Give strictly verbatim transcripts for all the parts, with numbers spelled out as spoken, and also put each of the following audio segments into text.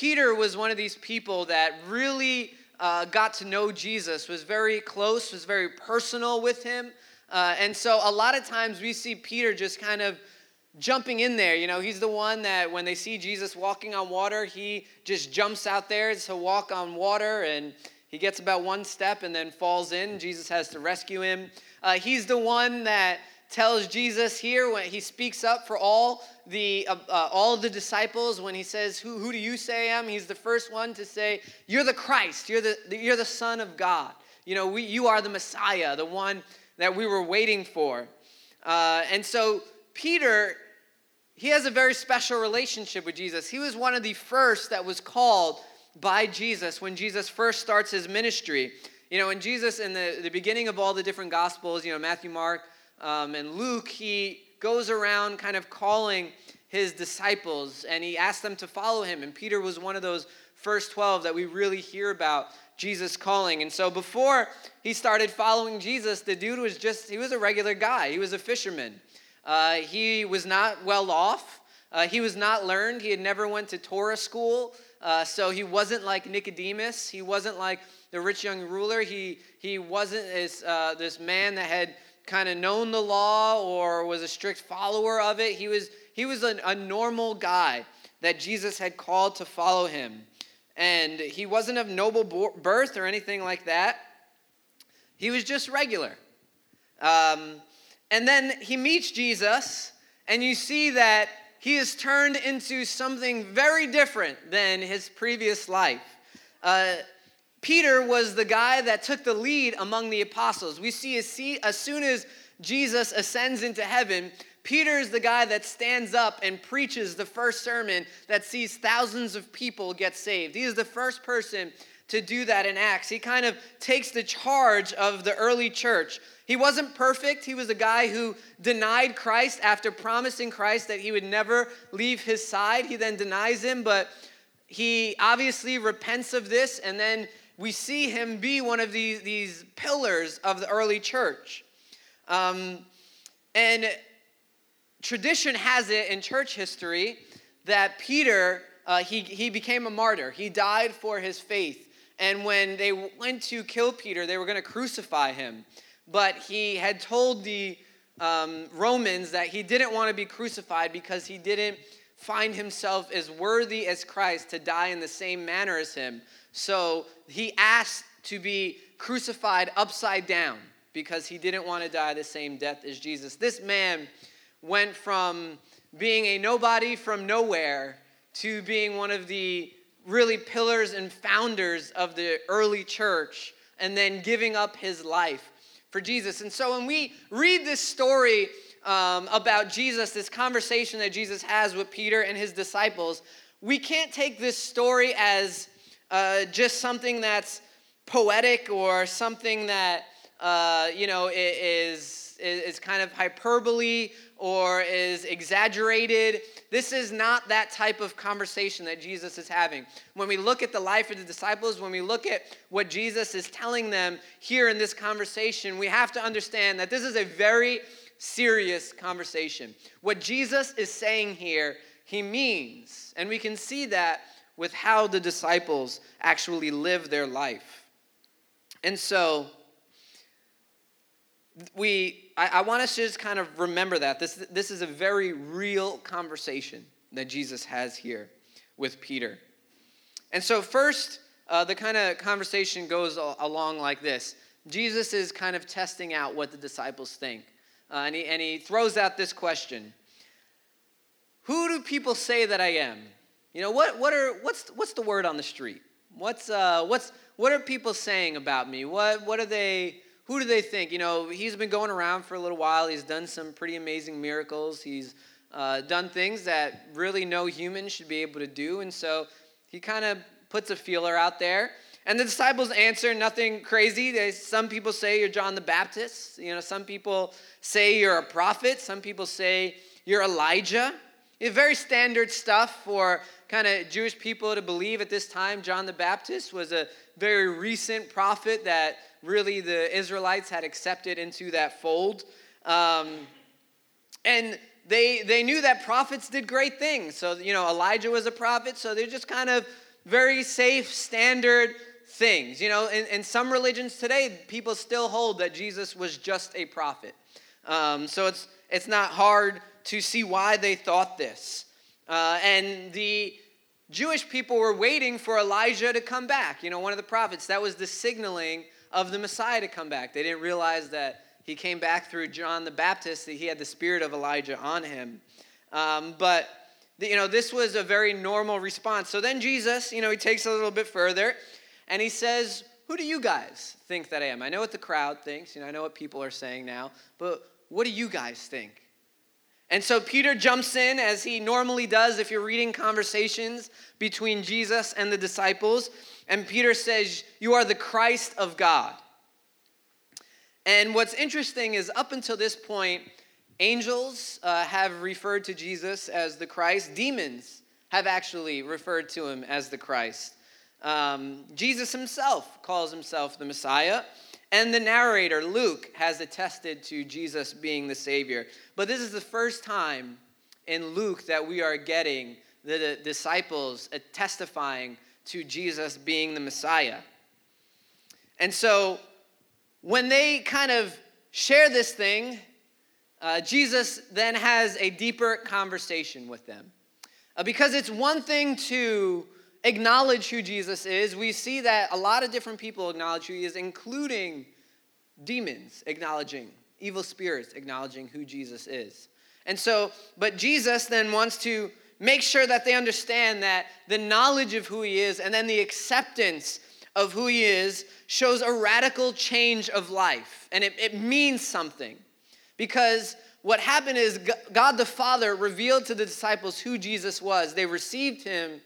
Peter was one of these people that really uh, got to know Jesus, was very close, was very personal with him. Uh, and so a lot of times we see Peter just kind of jumping in there. You know, he's the one that when they see Jesus walking on water, he just jumps out there to walk on water, and he gets about one step and then falls in. Jesus has to rescue him. Uh, he's the one that tells Jesus here when he speaks up for all the uh, uh, all the disciples when he says, "Who who do you say I am?" He's the first one to say, "You're the Christ. You're the you're the Son of God. You know, we you are the Messiah, the one that we were waiting for." Uh, and so Peter, he has a very special relationship with Jesus. He was one of the first that was called by Jesus when Jesus first starts his ministry. You know, when Jesus, in the, the beginning of all the different Gospels, you know, Matthew, Mark, um, and Luke, he goes around kind of calling his disciples, and he asks them to follow him. And Peter was one of those first twelve that we really hear about Jesus calling. And so before he started following Jesus, the dude was just, he was a regular guy. He was a fisherman. Uh, he was not well off. Uh, he was not learned. He had never went to Torah school. Uh, so he wasn't like Nicodemus. He wasn't like the rich young ruler. He he wasn't this, uh, this man that had kind of known the law or was a strict follower of it. He was he was an, a normal guy that Jesus had called to follow him. And he wasn't of noble birth or anything like that. He was just regular. Um, and then he meets Jesus, and you see that he is turned into something very different than his previous life. Uh, Peter was the guy that took the lead among the apostles. We see as soon as Jesus ascends into heaven, Peter's the guy that stands up and preaches the first sermon that sees thousands of people get saved. He is the first person to do that in Acts. He kind of takes the charge of the early church. He wasn't perfect. He was a guy who denied Christ after promising Christ that he would never leave his side. He then denies him, but he obviously repents of this, and then we see him be one of these, these pillars of the early church. Um, and tradition has it in church history that Peter, uh, he, he became a martyr. He died for his faith. And when they went to kill Peter, they were going to crucify him. But he had told the um, Romans that he didn't want to be crucified because he didn't find himself as worthy as Christ to die in the same manner as him. So he asked to be crucified upside down because he didn't want to die the same death as Jesus. This man went from being a nobody from nowhere to being one of the really pillars and founders of the early church, and then giving up his life for Jesus. And so when we read this story um, about Jesus, this conversation that Jesus has with Peter and his disciples, we can't take this story as uh, just something that's poetic or something that, uh, you know, is, is, is kind of hyperbole or is exaggerated. This is not that type of conversation that Jesus is having. When we look at the life of the disciples, when we look at what Jesus is telling them here in this conversation, we have to understand that this is a very serious conversation. What Jesus is saying here, he means, and we can see that with how the disciples actually live their life. And so we... I want us to just kind of remember that. This, this is a very real conversation that Jesus has here with Peter. And so first, uh, the kind of conversation goes along like this. Jesus is kind of testing out what the disciples think. Uh, and, he, and he throws out this question. Who do people say that I am? You know, what, what are, what's, what's the word on the street? What's, uh, what's, what are people saying about me? What, what are they... Who do they think? You know, he's been going around for a little while. He's done some pretty amazing miracles. He's uh, done things that really no human should be able to do. And so he kind of puts a feeler out there. And the disciples answer nothing crazy. They, some people say you're John the Baptist. You know, some people say you're a prophet. Some people say you're Elijah. It's very standard stuff for kind of Jewish people to believe at this time. John the Baptist was a very recent prophet that really the Israelites had accepted into that fold. Um, and they they knew that prophets did great things. So, you know, Elijah was a prophet, so they're just kind of very safe standard things. You know, in, in some religions today, people still hold that Jesus was just a prophet. Um, so it's it's not hard to see why they thought this. Uh, and the Jewish people were waiting for Elijah to come back. You know, one of the prophets, that was the signaling of the Messiah to come back. They didn't realize that he came back through John the Baptist, that he had the spirit of Elijah on him. Um, but, the, you know, this was a very normal response. So then Jesus, you know, he takes a little bit further, and he says, who do you guys think that I am? I know what the crowd thinks, you know, I know what people are saying now, but what do you guys think? And so Peter jumps in, as he normally does if you're reading conversations between Jesus and the disciples, and Peter says, you are the Christ of God. And what's interesting is, up until this point, angels uh, have referred to Jesus as the Christ. Demons have actually referred to him as the Christ. Um, Jesus himself calls himself the Messiah, and the narrator, Luke, has attested to Jesus being the Savior. But this is the first time in Luke that we are getting the disciples testifying to Jesus being the Messiah. And so when they kind of share this thing, uh, Jesus then has a deeper conversation with them. Uh, because it's one thing to acknowledge who Jesus is. We see that a lot of different people acknowledge who he is, including demons acknowledging, evil spirits acknowledging who Jesus is. And so, but Jesus then wants to make sure that they understand that the knowledge of who he is and then the acceptance of who he is shows a radical change of life. And it, it means something. Because what happened is God the Father revealed to the disciples who Jesus was. They received him.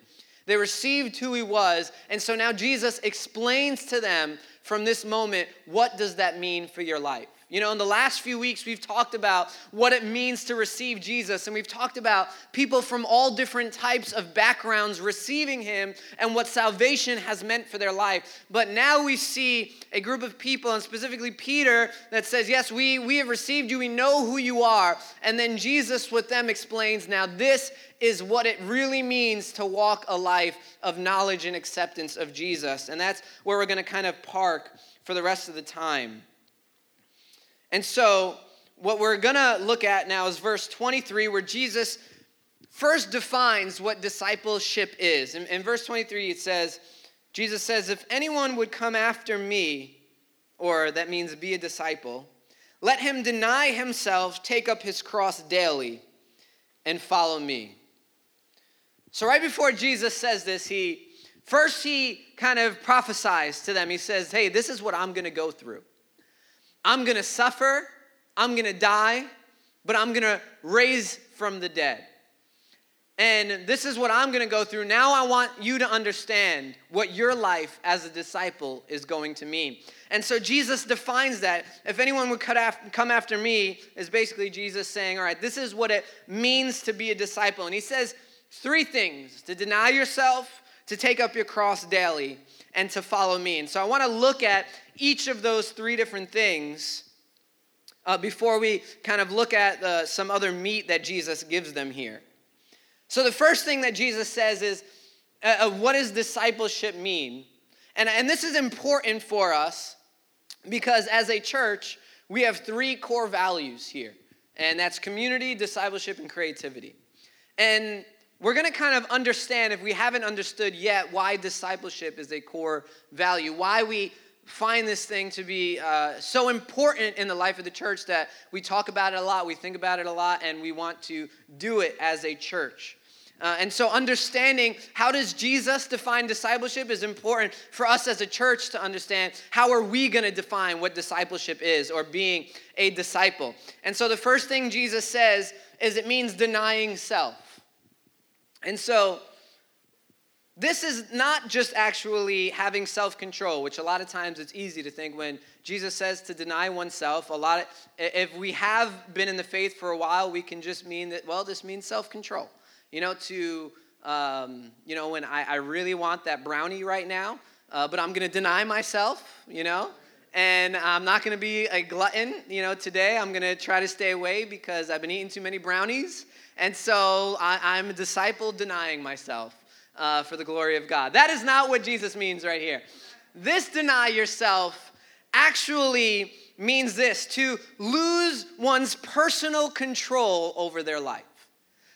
They received who he was, and so now Jesus explains to them from this moment, what does that mean for your life? You know, in the last few weeks, we've talked about what it means to receive Jesus, and we've talked about people from all different types of backgrounds receiving him and what salvation has meant for their life. But now we see a group of people, and specifically Peter, that says, yes, we, we have received you, we know who you are. And then Jesus with them explains, now this is what it really means to walk a life of knowledge and acceptance of Jesus. And that's where we're going to kind of park for the rest of the time. And so what we're going to look at now is verse twenty-three, where Jesus first defines what discipleship is. In, in verse twenty-three, it says, Jesus says, if anyone would come after me, or that means be a disciple, let him deny himself, take up his cross daily, and follow me. So right before Jesus says this, he first he kind of prophesies to them. He says, hey, this is what I'm going to go through. I'm going to suffer, I'm going to die, but I'm going to raise from the dead. And this is what I'm going to go through. Now I want you to understand what your life as a disciple is going to mean. And so Jesus defines that. If anyone would come after me, is basically Jesus saying, all right, this is what it means to be a disciple. And he says three things: to deny yourself, to take up your cross daily, and to follow me. And so I want to look at each of those three different things uh, before we kind of look at uh, some other meat that Jesus gives them here. So the first thing that Jesus says is, uh, what does discipleship mean? And, and this is important for us because as a church, we have three core values here. And that's community, discipleship, and creativity. And we're going to kind of understand, if we haven't understood yet, why discipleship is a core value, why we find this thing to be uh, so important in the life of the church that we talk about it a lot, we think about it a lot, and we want to do it as a church. Uh, and so understanding how does Jesus define discipleship is important for us as a church to understand how are we going to define what discipleship is, or being a disciple. And so the first thing Jesus says is it means denying self. And so this is not just actually having self-control, which a lot of times it's easy to think when Jesus says to deny oneself. A lot of, if we have been in the faith for a while, we can just mean that, well, this means self-control. You know, to, um, you know, when I, I really want that brownie right now, uh, but I'm going to deny myself, you know, and I'm not going to be a glutton. You know, today I'm going to try to stay away because I've been eating too many brownies. And so I, I'm a disciple denying myself. uh, for the glory of God. That is not what Jesus means right here. This deny yourself actually means this: to lose one's personal control over their life.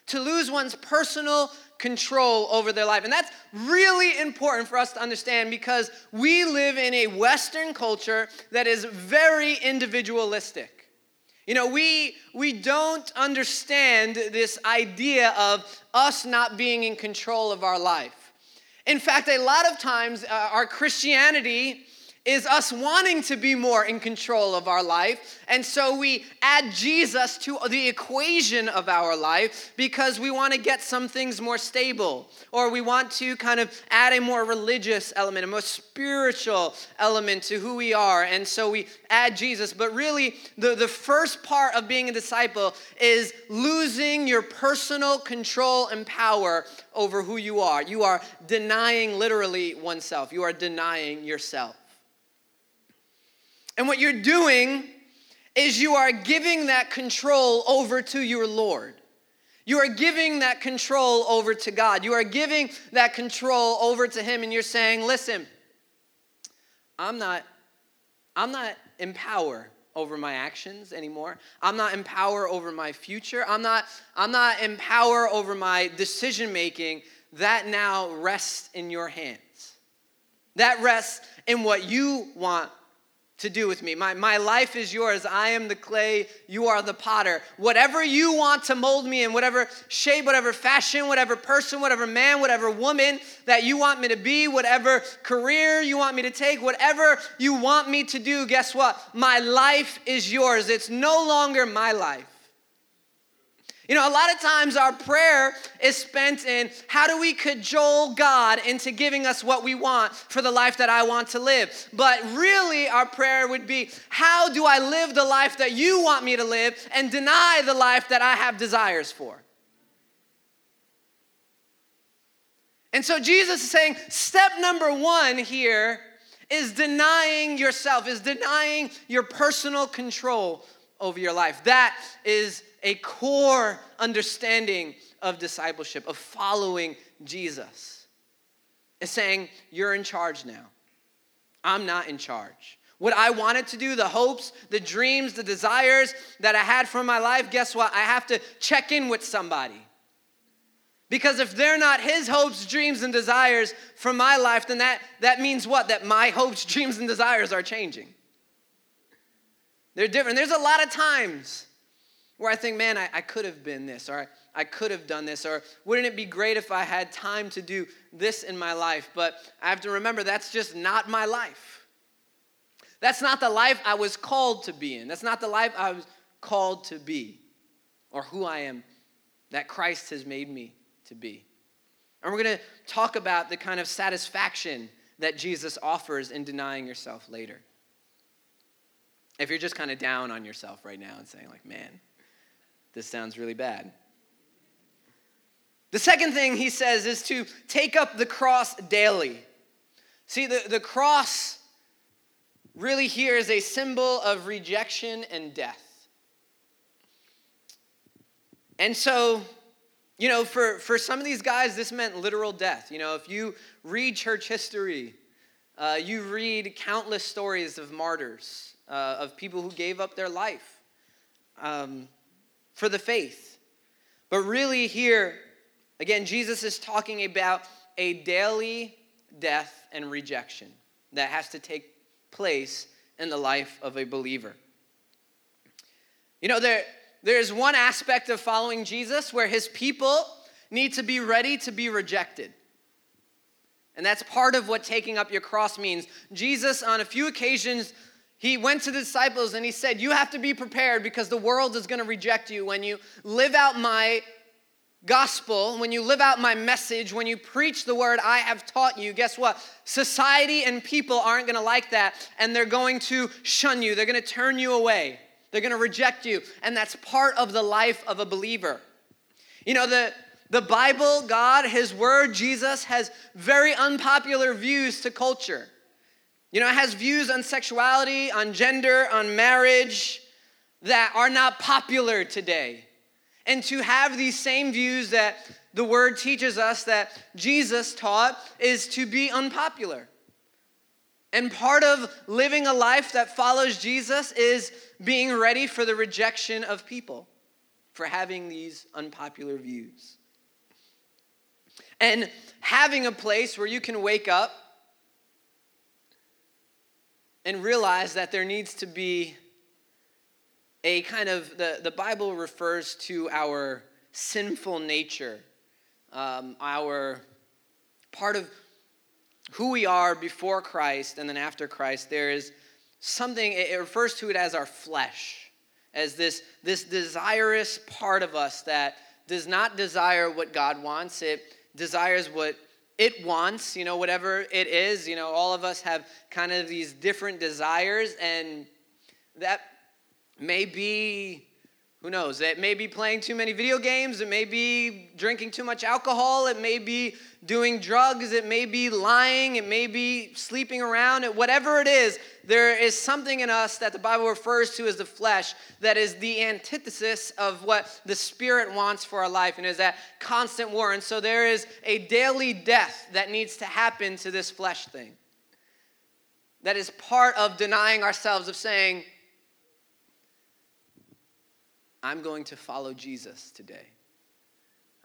To lose one's personal control over their life. And that's really important for us to understand, because we live in a Western culture that is very individualistic. You know, we we don't understand this idea of us not being in control of our life. In fact, a lot of times uh, our Christianity is us wanting to be more in control of our life. And so we add Jesus to the equation of our life because we want to get some things more stable, or we want to kind of add a more religious element, a more spiritual element to who we are. And so we add Jesus. But really, the, the first part of being a disciple is losing your personal control and power over who you are. You are denying literally oneself. You are denying yourself. And what you're doing is you are giving that control over to your Lord. You are giving that control over to God. You are giving that control over to Him, and you're saying, listen, I'm not, I'm not in power over my actions anymore. I'm not in power over my future. I'm not, I'm not in power over my decision making. That now rests in your hands. That rests in what you want to do with me. My, my life is yours. I am the clay. You are the potter. Whatever you want to mold me in, whatever shape, whatever fashion, whatever person, whatever man, whatever woman that you want me to be, whatever career you want me to take, whatever you want me to do, guess what? My life is yours. It's no longer my life. You know, a lot of times our prayer is spent in how do we cajole God into giving us what we want for the life that I want to live. But really our prayer would be, how do I live the life that you want me to live and deny the life that I have desires for? And so Jesus is saying step number one here is denying yourself, is denying your personal control over your life. That is a core understanding of discipleship, of following Jesus. It's saying, you're in charge now. I'm not in charge. What I wanted to do, the hopes, the dreams, the desires that I had for my life, guess what? I have to check in with somebody. Because if they're not His hopes, dreams, and desires for my life, then that, that means what? That my hopes, dreams, and desires are changing. They're different. There's a lot of times where I think, man, I, I could have been this, or I, I could have done this, or wouldn't it be great if I had time to do this in my life? But I have to remember, that's just not my life. That's not the life I was called to be in. That's not the life I was called to be, or who I am that Christ has made me to be. And we're going to talk about the kind of satisfaction that Jesus offers in denying yourself later. If you're just kind of down on yourself right now and saying like, man, this sounds really bad. The second thing He says is to take up the cross daily. See, the, the cross really here is a symbol of rejection and death. And so, you know, for, for some of these guys, this meant literal death. You know, if you read church history, uh, you read countless stories of martyrs, uh, of people who gave up their life. Um, for the faith. But really here, again, Jesus is talking about a daily death and rejection that has to take place in the life of a believer. You know, there, there's one aspect of following Jesus where His people need to be ready to be rejected. And that's part of what taking up your cross means. Jesus, on a few occasions, He went to the disciples and He said, you have to be prepared because the world is going to reject you when you live out my gospel, when you live out my message, when you preach the word I have taught you. Guess what? Society and people aren't going to like that, and they're going to shun you. They're going to turn you away. They're going to reject you, and that's part of the life of a believer. You know, the, the Bible, God, His word, Jesus, has very unpopular views to culture. You know, it has views on sexuality, on gender, on marriage that are not popular today. And to have these same views that the word teaches us that Jesus taught is to be unpopular. And part of living a life that follows Jesus is being ready for the rejection of people for having these unpopular views. And having a place where you can wake up and realize that there needs to be a kind of, the, the Bible refers to our sinful nature, um, our part of who we are before Christ and then after Christ. There is something, it refers to it as our flesh, as this, this desirous part of us that does not desire what God wants. It desires what it wants, you know, whatever it is. You know, all of us have kind of these different desires, and that may be, who knows, it may be playing too many video games, it may be drinking too much alcohol, it may be doing drugs, it may be lying, it may be sleeping around, whatever it is, there is something in us that the Bible refers to as the flesh that is the antithesis of what the Spirit wants for our life, and is that constant war. And so there is a daily death that needs to happen to this flesh thing. That is part of denying ourselves, of saying, I'm going to follow Jesus today.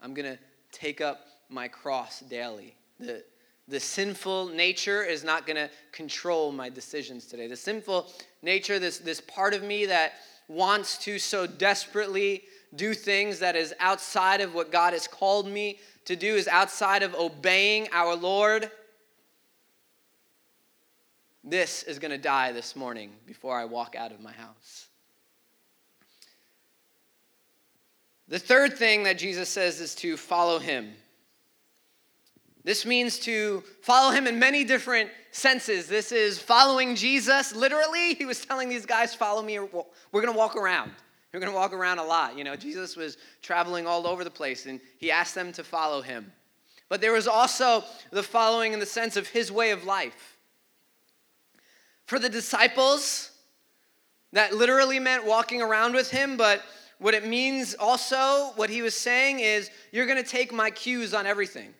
I'm going to take up my cross daily. The, the sinful nature is not going to control my decisions today. The sinful nature, this, this part of me that wants to so desperately do things that is outside of what God has called me to do, is outside of obeying our Lord. This is going to die this morning before I walk out of my house. The third thing that Jesus says is to follow him. This means to follow him in many different senses. This is following Jesus. Literally, he was telling these guys, follow me, or we're going to walk around. We're going to walk around a lot. You know, Jesus was traveling all over the place, and he asked them to follow him. But there was also the following in the sense of his way of life. For the disciples, that literally meant walking around with him, but what it means also, what he was saying is, you're going to take my cues on everything.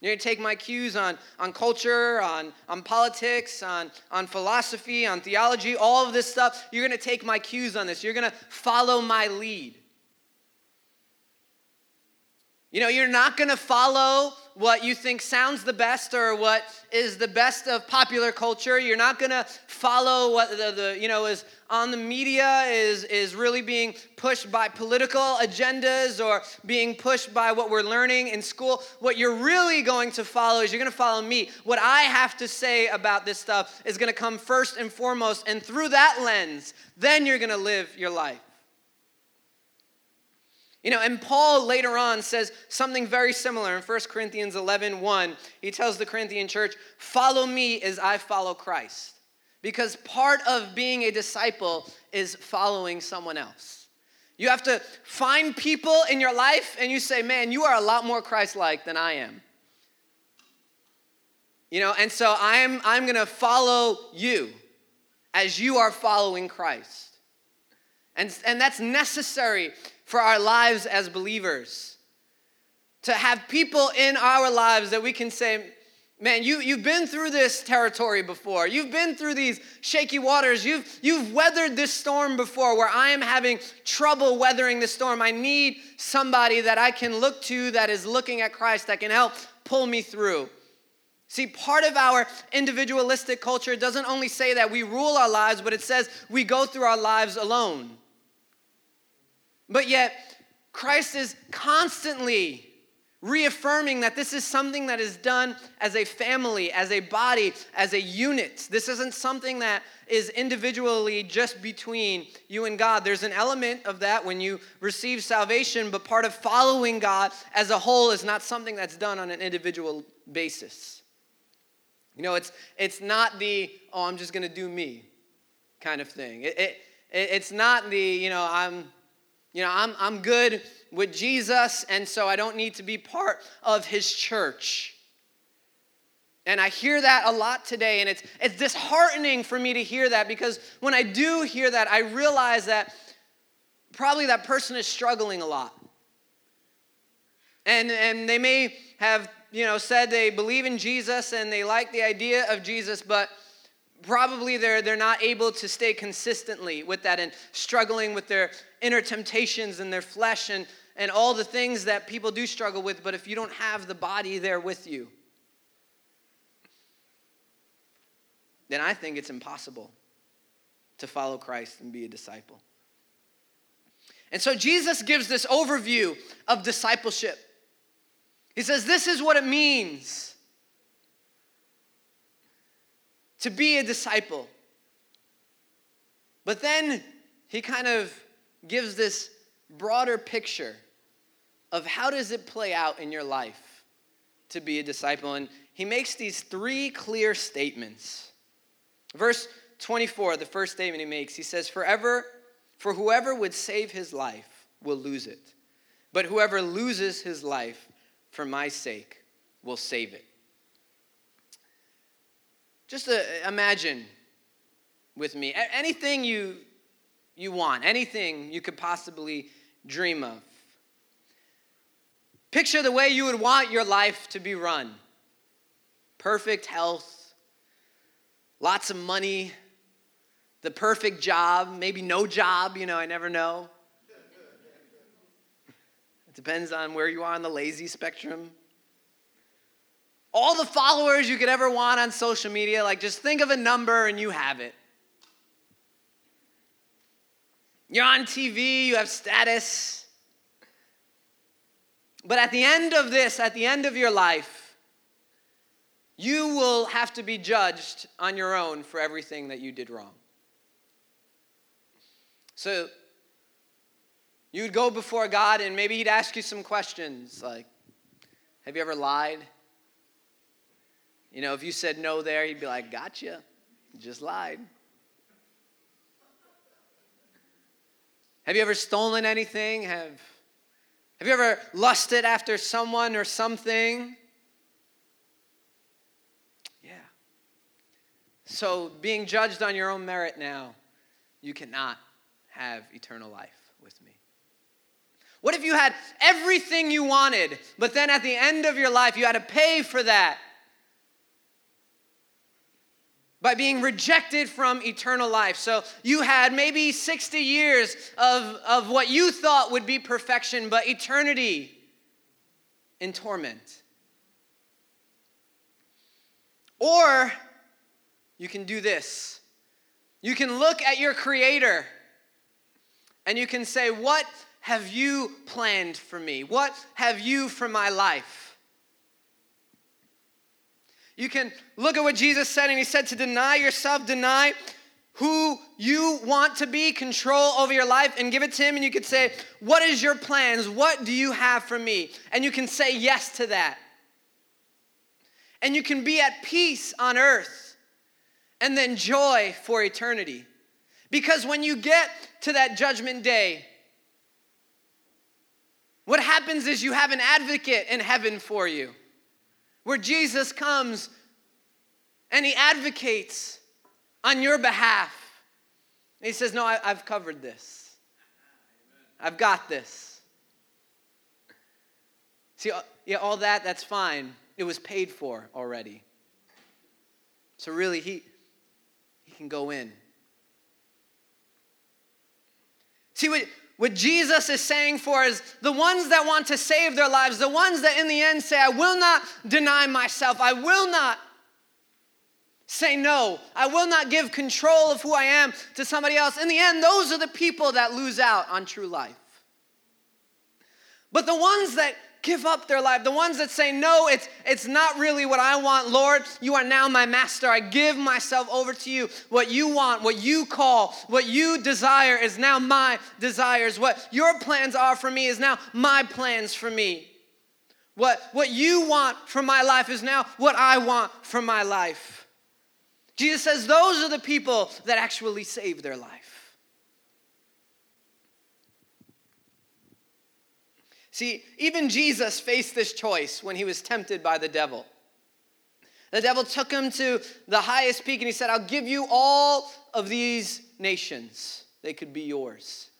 You're going to take my cues on, on culture, on, on politics, on, on philosophy, on theology, all of this stuff. You're going to take my cues on this. You're going to follow my lead. You know, you're not going to follow what you think sounds the best or what is the best of popular culture. You're not going to follow what the, the you know is on the media is is really being pushed by political agendas or being pushed by what we're learning in school. What you're really going to follow is you're going to follow me. What I have to say about this stuff is going to come first and foremost, and through that lens, then you're going to live your life. You know, and Paul later on says something very similar in First Corinthians eleven one. He tells the Corinthian church, follow me as I follow Christ. Because part of being a disciple is following someone else. You have to find people in your life and you say, man, you are a lot more Christ-like than I am. You know, and so I'm, I'm going to follow you as you are following Christ. And, and that's necessary for our lives as believers, to have people in our lives that we can say, man, you, you've been through this territory before. You've been through these shaky waters. You've, you've weathered this storm before where I am having trouble weathering the storm. I need somebody that I can look to that is looking at Christ that can help pull me through. See, part of our individualistic culture doesn't only say that we rule our lives, but it says we go through our lives alone. But yet, Christ is constantly reaffirming that this is something that is done as a family, as a body, as a unit. This isn't something that is individually just between you and God. There's an element of that when you receive salvation, but part of following God as a whole is not something that's done on an individual basis. You know, it's it's not the, oh, I'm just going to do me kind of thing. It, it It's not the, you know, I'm... You know, I'm I'm good with Jesus, and so I don't need to be part of his church. And I hear that a lot today, and it's it's disheartening for me to hear that, because when I do hear that, I realize that probably that person is struggling a lot. And, and they may have, you know, said they believe in Jesus and they like the idea of Jesus, but probably they're, they're not able to stay consistently with that and struggling with their inner temptations and their flesh and, and all the things that people do struggle with. But if you don't have the body there with you, then I think it's impossible to follow Christ and be a disciple. And so Jesus gives this overview of discipleship. He says, this is what it means to be a disciple. But then he kind of gives this broader picture of how does it play out in your life to be a disciple. And he makes these three clear statements. Verse twenty-four, the first statement he makes, he says, Forever, for whoever would save his life will lose it, but whoever loses his life for my sake will save it. Just uh, imagine with me, anything you, you want, anything you could possibly dream of. Picture the way you would want your life to be run. Perfect health, lots of money, the perfect job, maybe no job, you know, I never know. It depends on where you are on the lazy spectrum. All the followers you could ever want on social media, like just think of a number and you have it. You're on T V, you have status. But at the end of this, at the end of your life, you will have to be judged on your own for everything that you did wrong. So you would go before God and maybe he'd ask you some questions like, have you ever lied? You know, if you said no there, he'd be like, gotcha, you just lied. Have you ever stolen anything? Have, have you ever lusted after someone or something? Yeah. So being judged on your own merit now, you cannot have eternal life with me. What if you had everything you wanted, but then at the end of your life, you had to pay for that by being rejected from eternal life? So you had maybe sixty years of, of what you thought would be perfection, but eternity in torment. Or you can do this. You can look at your Creator and you can say, what have you planned for me? What have you for my life? You can look at what Jesus said, and he said to deny yourself, deny who you want to be, control over your life, and give it to him. And you could say, what is your plans? What do you have for me? And you can say yes to that. And you can be at peace on earth, and then joy for eternity. Because when you get to that judgment day, what happens is you have an advocate in heaven for you, where Jesus comes and he advocates on your behalf. And he says, no, I, I've covered this. I've got this. See, yeah, all that, that's fine. It was paid for already. So really, he, he can go in. See, what, what Jesus is saying for is the ones that want to save their lives, the ones that in the end say, I will not deny myself. I will not say no. I will not give control of who I am to somebody else. In the end, those are the people that lose out on true life. But the ones that give up their life, the ones that say, no, it's, it's not really what I want. Lord, you are now my master. I give myself over to you. What you want, what you call, what you desire is now my desires. What your plans are for me is now my plans for me. What, what you want for my life is now what I want for my life. Jesus says those are the people that actually save their life. See, even Jesus faced this choice when he was tempted by the devil. The devil took him to the highest peak and he said, I'll give you all of these nations. They could be yours.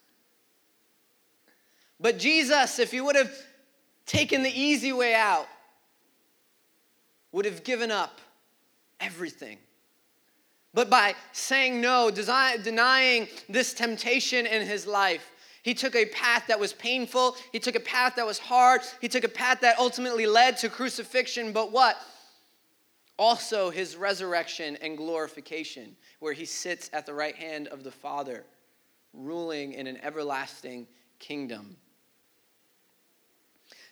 But Jesus, if he would have taken the easy way out, would have given up everything. But by saying no, denying this temptation in his life, he took a path that was painful. He took a path that was hard. He took a path that ultimately led to crucifixion. But what? Also his resurrection and glorification, where he sits at the right hand of the Father, ruling in an everlasting kingdom.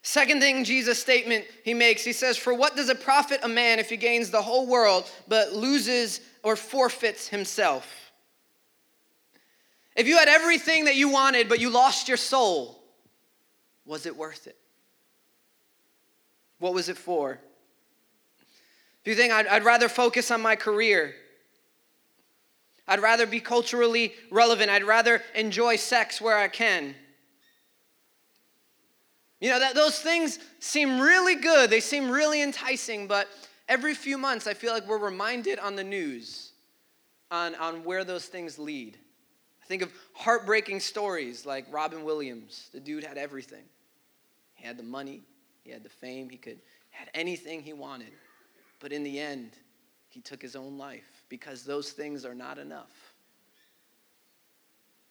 Second thing Jesus' statement he makes, he says, "For what does it profit a man if he gains the whole world but loses or forfeits himself?" If you had everything that you wanted, but you lost your soul, was it worth it? What was it for? If you think I'd, I'd rather focus on my career, I'd rather be culturally relevant, I'd rather enjoy sex where I can. You know, that those things seem really good, they seem really enticing, but every few months I feel like we're reminded on the news on, on where those things lead. Think of heartbreaking stories like Robin Williams. The dude had everything. He had the money. He had the fame. He could had anything he wanted. But in the end, he took his own life because those things are not enough.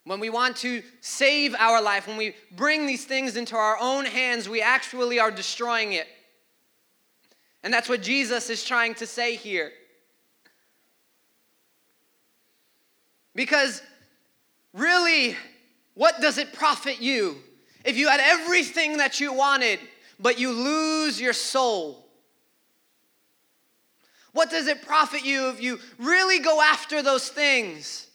When we want to save our life, when we bring these things into our own hands, we actually are destroying it. And that's what Jesus is trying to say here. Because really, what does it profit you if you had everything that you wanted, but you lose your soul? What does it profit you if you really go after those things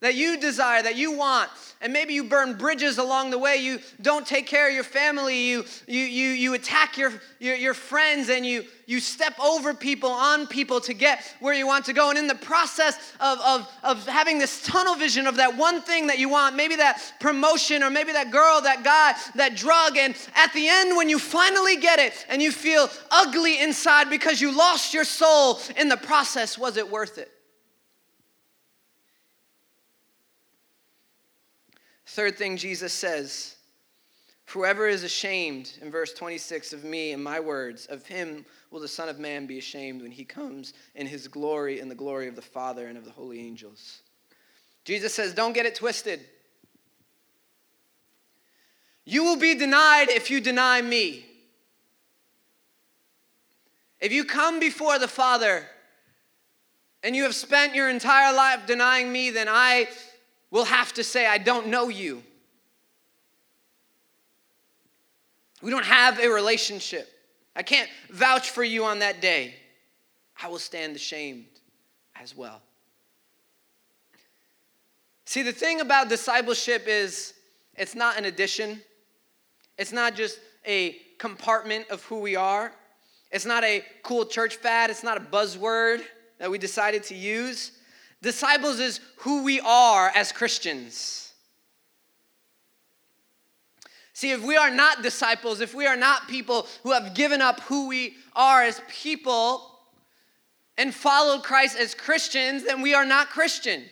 that you desire, that you want, and maybe you burn bridges along the way, you don't take care of your family, you you you, you attack your, your, your friends, and you, you step over people, on people to get where you want to go, and in the process of, of, of having this tunnel vision of that one thing that you want, maybe that promotion, or maybe that girl, that guy, that drug, and at the end when you finally get it, and you feel ugly inside because you lost your soul in the process, was it worth it? Third thing Jesus says, whoever is ashamed, in verse twenty-six, of me and my words, of him will the Son of Man be ashamed when he comes in his glory and the glory of the Father and of the holy angels. Jesus says, don't get it twisted. You will be denied if you deny me. If you come before the Father and you have spent your entire life denying me, then I We'll have to say, I don't know you. We don't have a relationship. I can't vouch for you on that day. I will stand ashamed as well. See, the thing about discipleship is it's not an addition. It's not just a compartment of who we are. It's not a cool church fad. It's not a buzzword that we decided to use. Disciples is who we are as Christians. See, if we are not disciples, if we are not people who have given up who we are as people and followed Christ as Christians, then we are not Christian.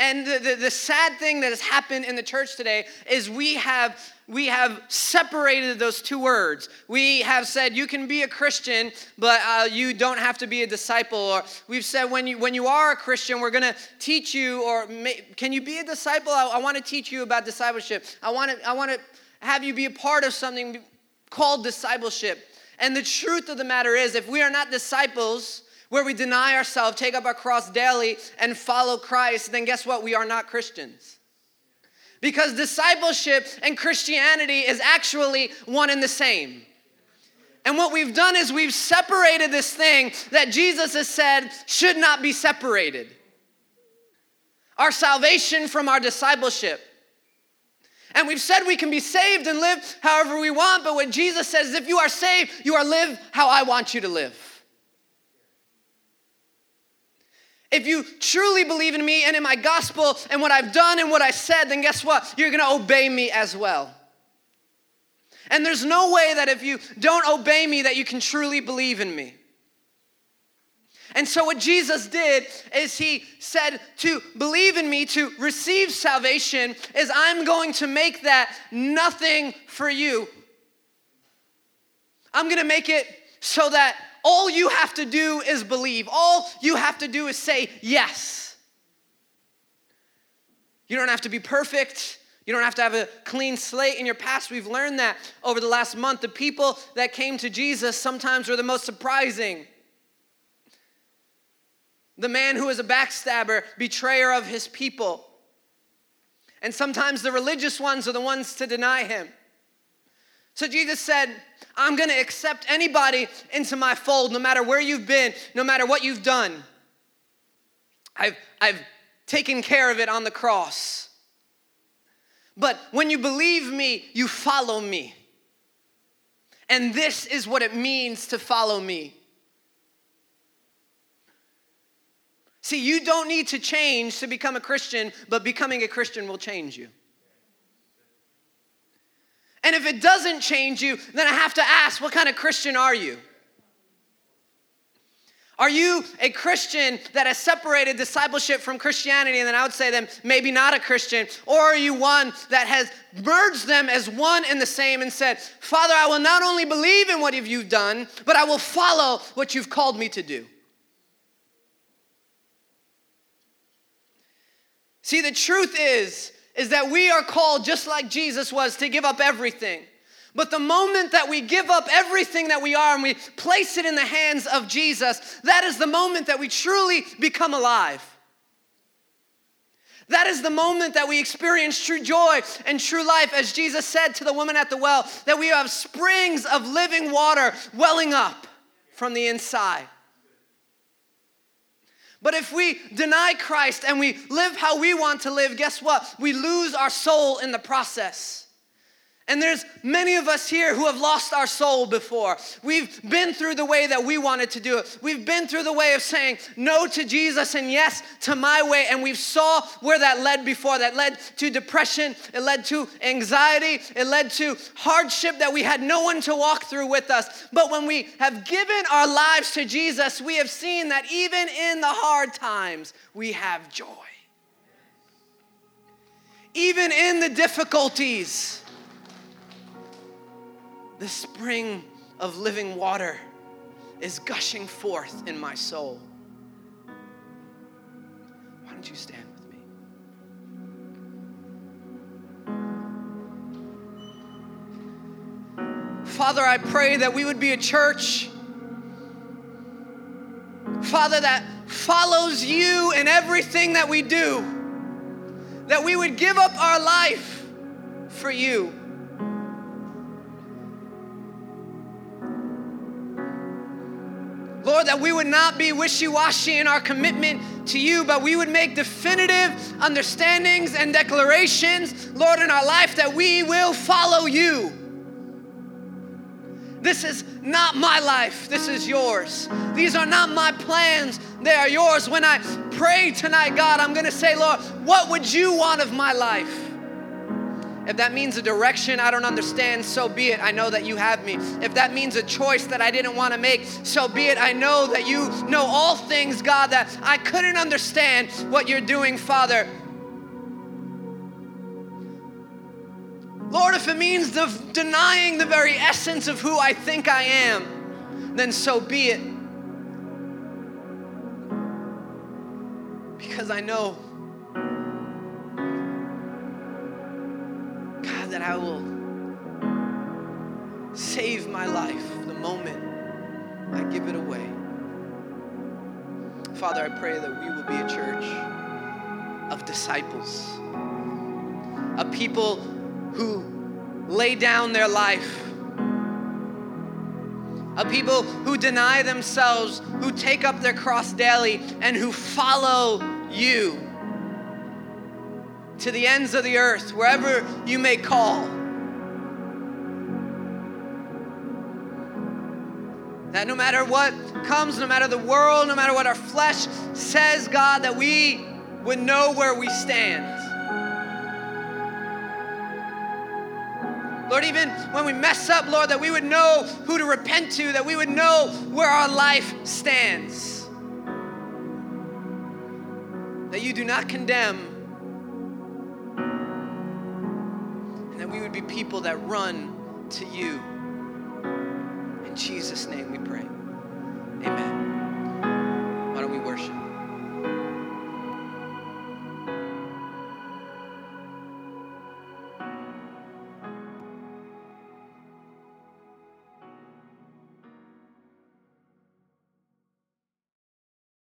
And the, the, the sad thing that has happened in the church today is we have we have separated those two words. We have said you can be a Christian, but uh, you don't have to be a disciple. Or we've said when you when you are a Christian, we're going to teach you. Or may, can you be a disciple? I, I want to teach you about discipleship. I want to I want to have you be a part of something called discipleship. And the truth of the matter is, if we are not disciples, where we deny ourselves, take up our cross daily, and follow Christ, then guess what? We are not Christians. Because discipleship and Christianity is actually one and the same. And what we've done is we've separated this thing that Jesus has said should not be separated. Our salvation from our discipleship. And we've said we can be saved and live however we want, but what Jesus says is if you are saved, you are live how I want you to live. If you truly believe in me and in my gospel and what I've done and what I said, then guess what? You're going to obey me as well. And there's no way that if you don't obey me that you can truly believe in me. And so what Jesus did is he said to believe in me, to receive salvation, is I'm going to make that nothing for you. I'm going to make it so that all you have to do is believe. All you have to do is say yes. You don't have to be perfect. You don't have to have a clean slate in your past. We've learned that over the last month. The people that came to Jesus sometimes were the most surprising. The man who is a backstabber, betrayer of his people. And sometimes the religious ones are the ones to deny him. So Jesus said, I'm going to accept anybody into my fold, no matter where you've been, no matter what you've done. I've, I've taken care of it on the cross. But when you believe me, you follow me. And this is what it means to follow me. See, you don't need to change to become a Christian, but becoming a Christian will change you. And if it doesn't change you, then I have to ask, what kind of Christian are you? Are you a Christian that has separated discipleship from Christianity? And then I would say then maybe not a Christian. Or are you one that has merged them as one and the same and said, Father, I will not only believe in what you've done, but I will follow what you've called me to do. See, the truth is, is that we are called, just like Jesus was, to give up everything. But the moment that we give up everything that we are and we place it in the hands of Jesus, that is the moment that we truly become alive. That is the moment that we experience true joy and true life, as Jesus said to the woman at the well, that we have springs of living water welling up from the inside. But if we deny Christ and we live how we want to live, guess what? We lose our soul in the process. And there's many of us here who have lost our soul before. We've been through the way that we wanted to do it. We've been through the way of saying no to Jesus and yes to my way. And we saw where that led before. That led to depression. It led to anxiety. It led to hardship that we had no one to walk through with us. But when we have given our lives to Jesus, we have seen that even in the hard times, we have joy. Even in the difficulties, the spring of living water is gushing forth in my soul. Why don't you stand with me? Father, I pray that we would be a church, Father, that follows you in everything that we do, that we would give up our life for you. Lord, that we would not be wishy-washy in our commitment to you, but we would make definitive understandings and declarations, Lord, in our life that we will follow you. This is not my life. This is yours. These are not my plans. They are yours. When I pray tonight, God, I'm going to say, Lord, what would you want of my life? If that means a direction I don't understand, so be it. I know that you have me. If that means a choice that I didn't want to make, so be it. I know that you know all things, God, that I couldn't understand what you're doing, Father. Lord, if it means the denying the very essence of who I think I am, then so be it. Because I know that I will save my life the moment I give it away. Father, I pray that we will be a church of disciples, a people who lay down their life, a people who deny themselves, who take up their cross daily, and who follow you to the ends of the earth, wherever you may call. That no matter what comes, no matter the world, no matter what our flesh says, God, that we would know where we stand. Lord, even when we mess up, Lord, that we would know who to repent to, that we would know where our life stands. That you do not condemn, that we would be people that run to you In Jesus' name we pray. Amen. Why don't we worship?